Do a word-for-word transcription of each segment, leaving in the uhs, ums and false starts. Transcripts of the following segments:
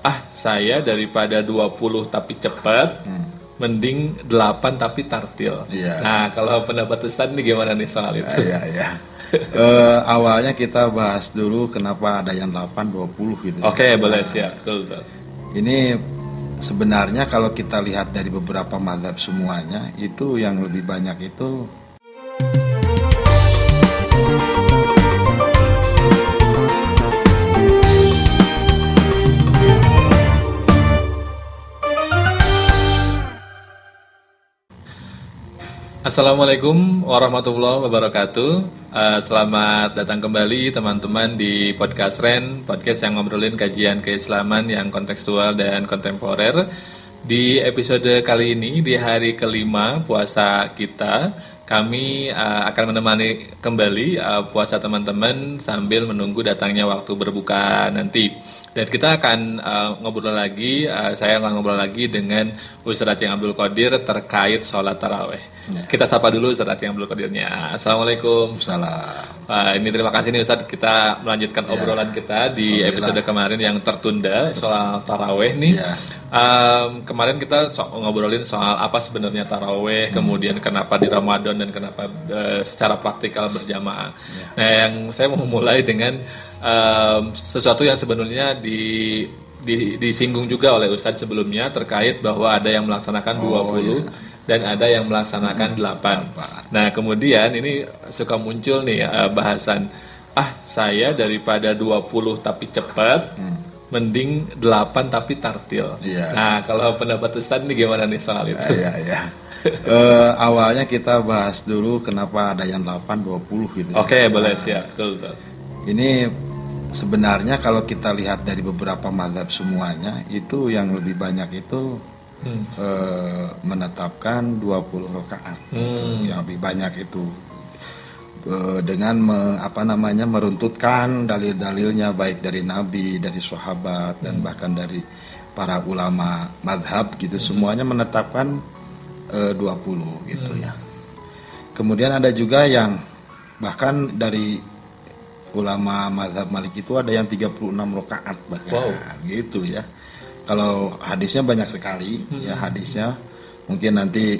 ah saya daripada dua puluh tapi cepat, hmm. mending delapan tapi tartil. Yeah. Nah, kalau pendapat Ustaz ini gimana nih soal itu? Iya, yeah, iya. Yeah, yeah. uh, awalnya kita bahas dulu kenapa ada yang delapan, dua puluh gitu. Oke, okay, nah, boleh, siap. Betul, betul. Ini sebenarnya kalau kita lihat dari beberapa mazhab semuanya, itu yang lebih banyak itu Assalamualaikum warahmatullahi wabarakatuh. uh, Selamat datang kembali teman-teman di podcast R E N, podcast yang ngobrolin kajian keislaman yang kontekstual dan kontemporer. Di episode kali ini, di hari kelima puasa kita, kami uh, akan menemani kembali uh, puasa teman-teman sambil menunggu datangnya waktu berbuka nanti. Dan kita akan uh, ngobrol lagi, uh, saya akan ngobrol lagi dengan Ustaz Aceng Abdul Qadir terkait sholat tarawih. Ya. Kita sapa dulu Ustaz Aceng Abdul Qadirnya. Assalamualaikum. Salam. Uh, ini terima kasih nih Ustaz, kita melanjutkan ya. obrolan kita di episode kemarin yang tertunda soal tarawih nih. Ya. Um, kemarin kita so- ngobrolin soal apa sebenarnya tarawih, hmm. kemudian kenapa di Ramadan dan kenapa uh, secara praktikal berjamaah. Ya. Nah, yang saya mau mulai dengan Um, sesuatu yang sebenarnya di, di, disinggung juga oleh Ustadz sebelumnya terkait bahwa ada yang melaksanakan oh, dua puluh iya. dan ada yang melaksanakan delapan. Nah kemudian ini suka muncul nih uh, bahasan, ah saya daripada dua puluh tapi cepat, hmm. mending delapan tapi tartil. Yeah. Nah kalau pendapat Ustadz ini gimana nih soal itu? Yeah, yeah, yeah. uh, awalnya kita bahas dulu kenapa ada yang delapan, dua puluh gitu. Oke, okay, boleh, siap, betul, betul. Ini sebenarnya kalau kita lihat dari beberapa mazhab semuanya, itu yang lebih banyak itu hmm. e, menetapkan dua puluh rakaat. Hmm. Yang lebih banyak itu e, dengan me, apa namanya meruntutkan dalil-dalilnya baik dari Nabi, dari sahabat hmm. dan bahkan dari para ulama mazhab gitu, hmm. semuanya menetapkan e, dua puluh gitu hmm. ya. Kemudian ada juga yang bahkan dari ulama mazhab Malik itu ada yang tiga puluh enam rakaat bahkan. Wow. Gitu ya. Kalau hadisnya banyak sekali, hmm. ya hadisnya mungkin nanti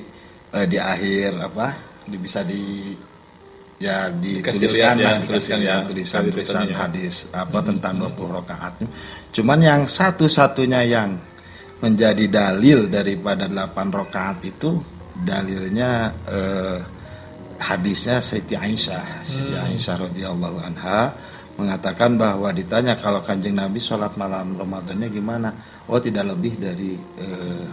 eh, di akhir apa bisa di ya dituliskan ya, tulisan ya, tulisan tulisan hadis apa hmm. tentang dua puluh rakaat. Cuman yang satu-satunya yang menjadi dalil daripada delapan rakaat itu dalilnya eh, hadisnya Siti Aisyah. Siti hmm. Aisyah radhiyallahu anha mengatakan bahwa ditanya kalau Kanjeng Nabi sholat malam Ramadannya gimana? Oh, tidak lebih dari eh,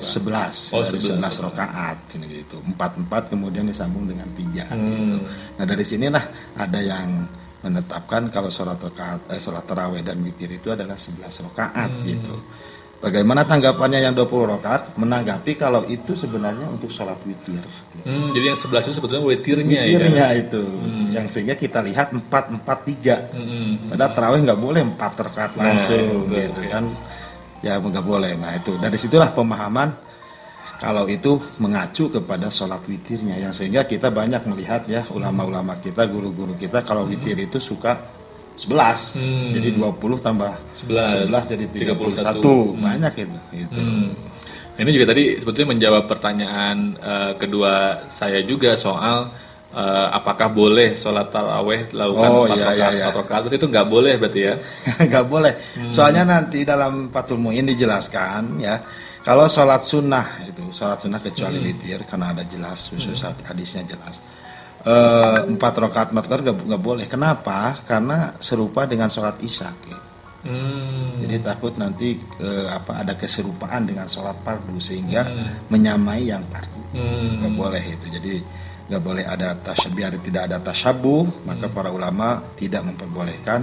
sebelas, oh, dari sebelas rakaat gitu. empat empat kemudian disambung dengan tiga. Hmm. Gitu. Nah, dari sinilah ada yang menetapkan kalau sholat rakaat eh, sholat tarawih dan witir itu adalah sebelas rakaat hmm. gitu. Bagaimana tanggapannya yang dua puluh rakaat menanggapi kalau itu sebenarnya untuk sholat witir. Hmm, jadi yang sebelas itu sebetulnya witirnya, witirnya ya? Itu hmm. yang sehingga kita lihat empat empat tiga. Hmm. Padahal tarawih nggak boleh empat rakaat langsung, nah, gitu okay. kan? Ya nggak boleh. Nah itu dari situlah pemahaman kalau itu mengacu kepada sholat witirnya, yang sehingga kita banyak melihat ya ulama-ulama kita, guru-guru kita kalau witir itu suka sebelas, hmm. jadi dua puluh tambah sebelas, sebelas jadi tiga puluh satu, hmm. banyak itu. Gitu. Hmm. Ini juga tadi sebetulnya menjawab pertanyaan uh, kedua saya juga soal uh, apakah boleh sholat tarawih lakukan oh, empat rakaat, iya, iya. rakaat itu nggak boleh berarti ya? Nggak boleh, hmm. soalnya nanti dalam Fatul Muin dijelaskan ya kalau sholat sunnah itu sholat sunnah kecuali witir hmm. karena ada jelas khusus hmm. hadisnya jelas. Empat uh, rakaat makruh nggak boleh. Kenapa? Karena serupa dengan sholat isya. Gitu. Hmm. Jadi takut nanti uh, apa ada keserupaan dengan sholat fardu sehingga hmm. menyamai yang fardu. Nggak hmm. boleh itu. Jadi nggak boleh ada tasyabbuh. Biar tidak ada tasyabbuh, maka hmm. para ulama tidak memperbolehkan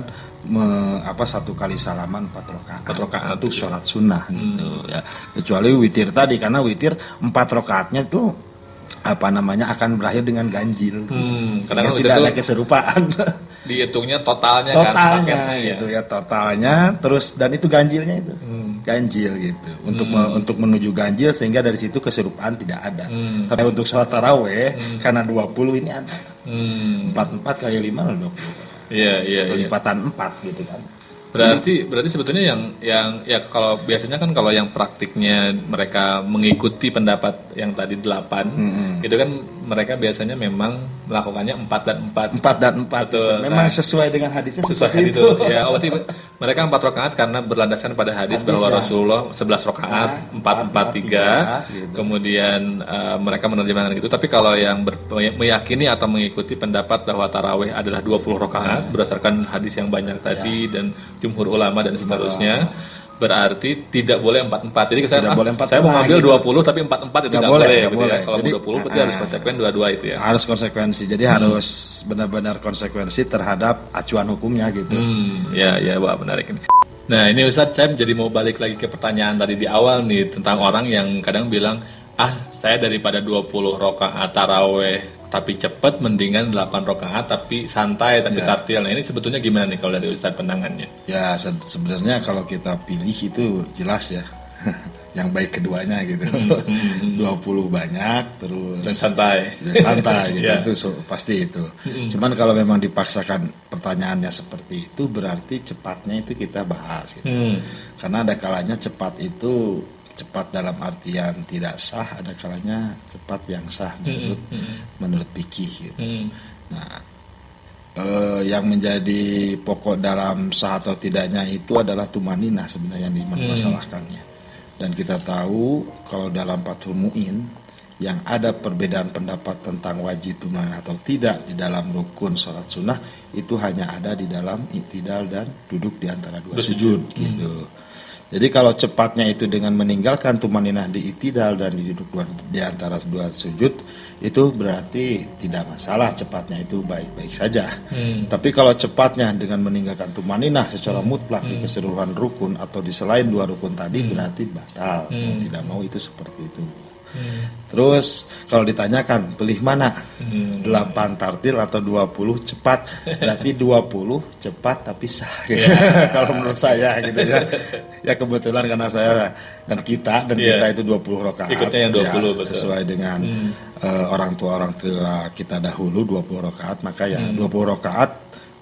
me, apa satu kali salaman empat rakaat. Empat rakaat untuk sholat sunnah hmm. gitu. Ya. Kecuali witir tadi, karena witir empat rakaatnya tuh apa namanya akan berakhir dengan ganjil, hmm, karena tidak ada keserupaan. Dihitungnya totalnya, totalnya kan, paketnya, gitu ya. ya totalnya, terus dan itu ganjilnya itu, hmm. ganjil gitu. Untuk hmm. me, untuk menuju ganjil sehingga dari situ keserupaan tidak ada. Hmm. Tapi untuk sholat tarawih hmm. karena dua puluh ini ada, empat empat kali lima loh dua puluh. Iya iya. Lipatan empat gitu kan. Berarti berarti sebetulnya yang yang ya kalau biasanya kan kalau yang praktiknya mereka mengikuti pendapat yang tadi delapan, hmm. itu kan mereka biasanya memang melakukannya empat dan empat. Empat dan empat. Betul. Memang nah, sesuai dengan hadisnya. Sesuai hadis itu. itu. Ya, berarti mereka empat rakaat karena berlandasan pada hadis, hadis bahwa ya. Rasulullah sebelas rakaat, empat empat tiga. Kemudian uh, mereka menerjemahkan itu. Tapi kalau yang ber, meyakini atau mengikuti pendapat bahwa tarawih adalah dua puluh rakaat berdasarkan hadis yang banyak tadi ya. Dan jumhur ulama dan seterusnya, berarti tidak boleh empat-empat. Jadi saya, ah, boleh empat saya mau ambil gitu. dua puluh tapi empat-empat itu tidak boleh, boleh, gitu boleh. Ya. Kalau jadi, dua puluh berarti harus konsekuen dua-dua itu ya. Harus konsekuensi. Jadi hmm. harus benar-benar konsekuensi terhadap acuan hukumnya gitu. Hmm, ya ya wah menarik ini. Nah, ini Ustaz saya jadi mau balik lagi ke pertanyaan tadi di awal nih tentang orang yang kadang bilang, "Ah, saya daripada dua puluh rakaat tarawih tapi cepat mendingan delapan rakaat tapi santai tapi ya. Tartil." Nah, ini sebetulnya gimana nih kalau dari Ustaz pandangannya? Ya se- sebenarnya kalau kita pilih itu jelas ya. Yang baik keduanya gitu. Mm-hmm. dua puluh banyak terus dan santai. Ya, santai gitu yeah. Itu so, pasti itu. Mm-hmm. Cuman kalau memang dipaksakan pertanyaannya seperti itu berarti cepatnya itu kita bahas gitu. Mm. Karena ada kalanya cepat itu cepat dalam artian tidak sah, ada kalanya cepat yang sah menurut mm-hmm. menurut fikih gitu. Mm. Nah, eh, yang menjadi pokok dalam sah atau tidaknya itu adalah tumaninah sebenarnya yang dimasalahkannya. Mm. Dan kita tahu kalau dalam Fatul Muin yang ada perbedaan pendapat tentang wajib tumaninah atau tidak di dalam rukun sholat sunnah itu hanya ada di dalam i'tidal dan duduk di antara dua sujud mm. gitu. Jadi kalau cepatnya itu dengan meninggalkan tumaninah di itidal dan di duduk dua, di antara dua sujud itu berarti tidak masalah, cepatnya itu baik-baik saja. Hmm. Tapi kalau cepatnya dengan meninggalkan tumaninah secara hmm. mutlak hmm. di keseluruhan rukun atau di selain dua rukun tadi hmm. berarti batal. Hmm. Tidak mau itu seperti itu. Hmm. Terus kalau ditanyakan pilih mana? Hmm. delapan tartil atau dua puluh cepat? Berarti dua puluh cepat tapi sah. Gitu. Yeah. Kalau menurut saya gitu ya. Ya kebetulan karena saya dan kita dan yeah. kita itu dua puluh rakaat. Ikutnya yang dua puluh ya, betul. Sesuai dengan hmm. uh, orang tua-orang tua kita dahulu dua puluh rakaat, maka ya hmm. dua puluh rakaat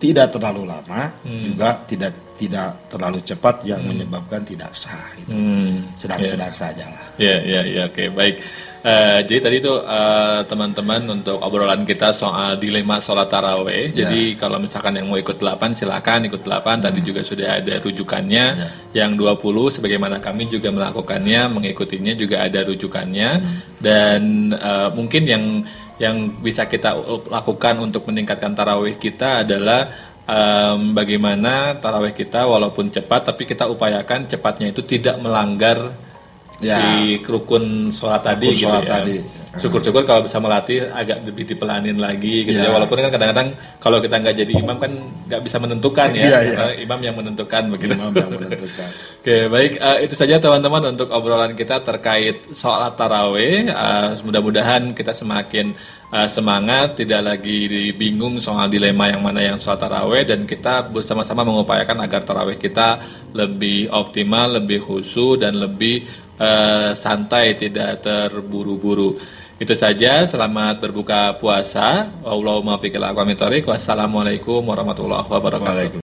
tidak terlalu lama hmm. juga tidak tidak terlalu cepat yang hmm. menyebabkan tidak sah gitu. hmm. sedang-sedang yeah. saja lah. Ya yeah, ya yeah, ya yeah. Oke okay, baik. Uh, jadi tadi itu uh, teman-teman untuk obrolan kita soal dilema sholat tarawih. Yeah. Jadi kalau misalkan yang mau ikut delapan silakan ikut delapan. Tadi hmm. juga sudah ada rujukannya. Yeah. Yang dua puluh sebagaimana kami juga melakukannya, mengikutinya juga ada rujukannya. Hmm. Dan uh, mungkin yang yang bisa kita lakukan untuk meningkatkan tarawih kita adalah um, bagaimana tarawih kita walaupun cepat tapi kita upayakan cepatnya itu tidak melanggar ya. Si rukun sholat tadi gitu sholat ya. Tadi. Syukur-syukur kalau bisa melatih agak lebih dipelanin lagi gitu ya. Ya. Walaupun kan kadang-kadang kalau kita nggak jadi imam kan nggak bisa menentukan ya, ya, ya. Imam yang menentukan begitu. Imam yang menentukan. Oke baik, uh, itu saja teman-teman untuk obrolan kita terkait sholat tarawih. Uh, mudah-mudahan kita semakin uh, semangat, tidak lagi bingung soal dilema yang mana yang sholat tarawih, dan kita bersama-sama mengupayakan agar tarawih kita lebih optimal, lebih khusyuk dan lebih uh, santai, tidak terburu-buru. Itu saja, selamat berbuka puasa. Wassalamualaikum warahmatullahi wabarakatuh.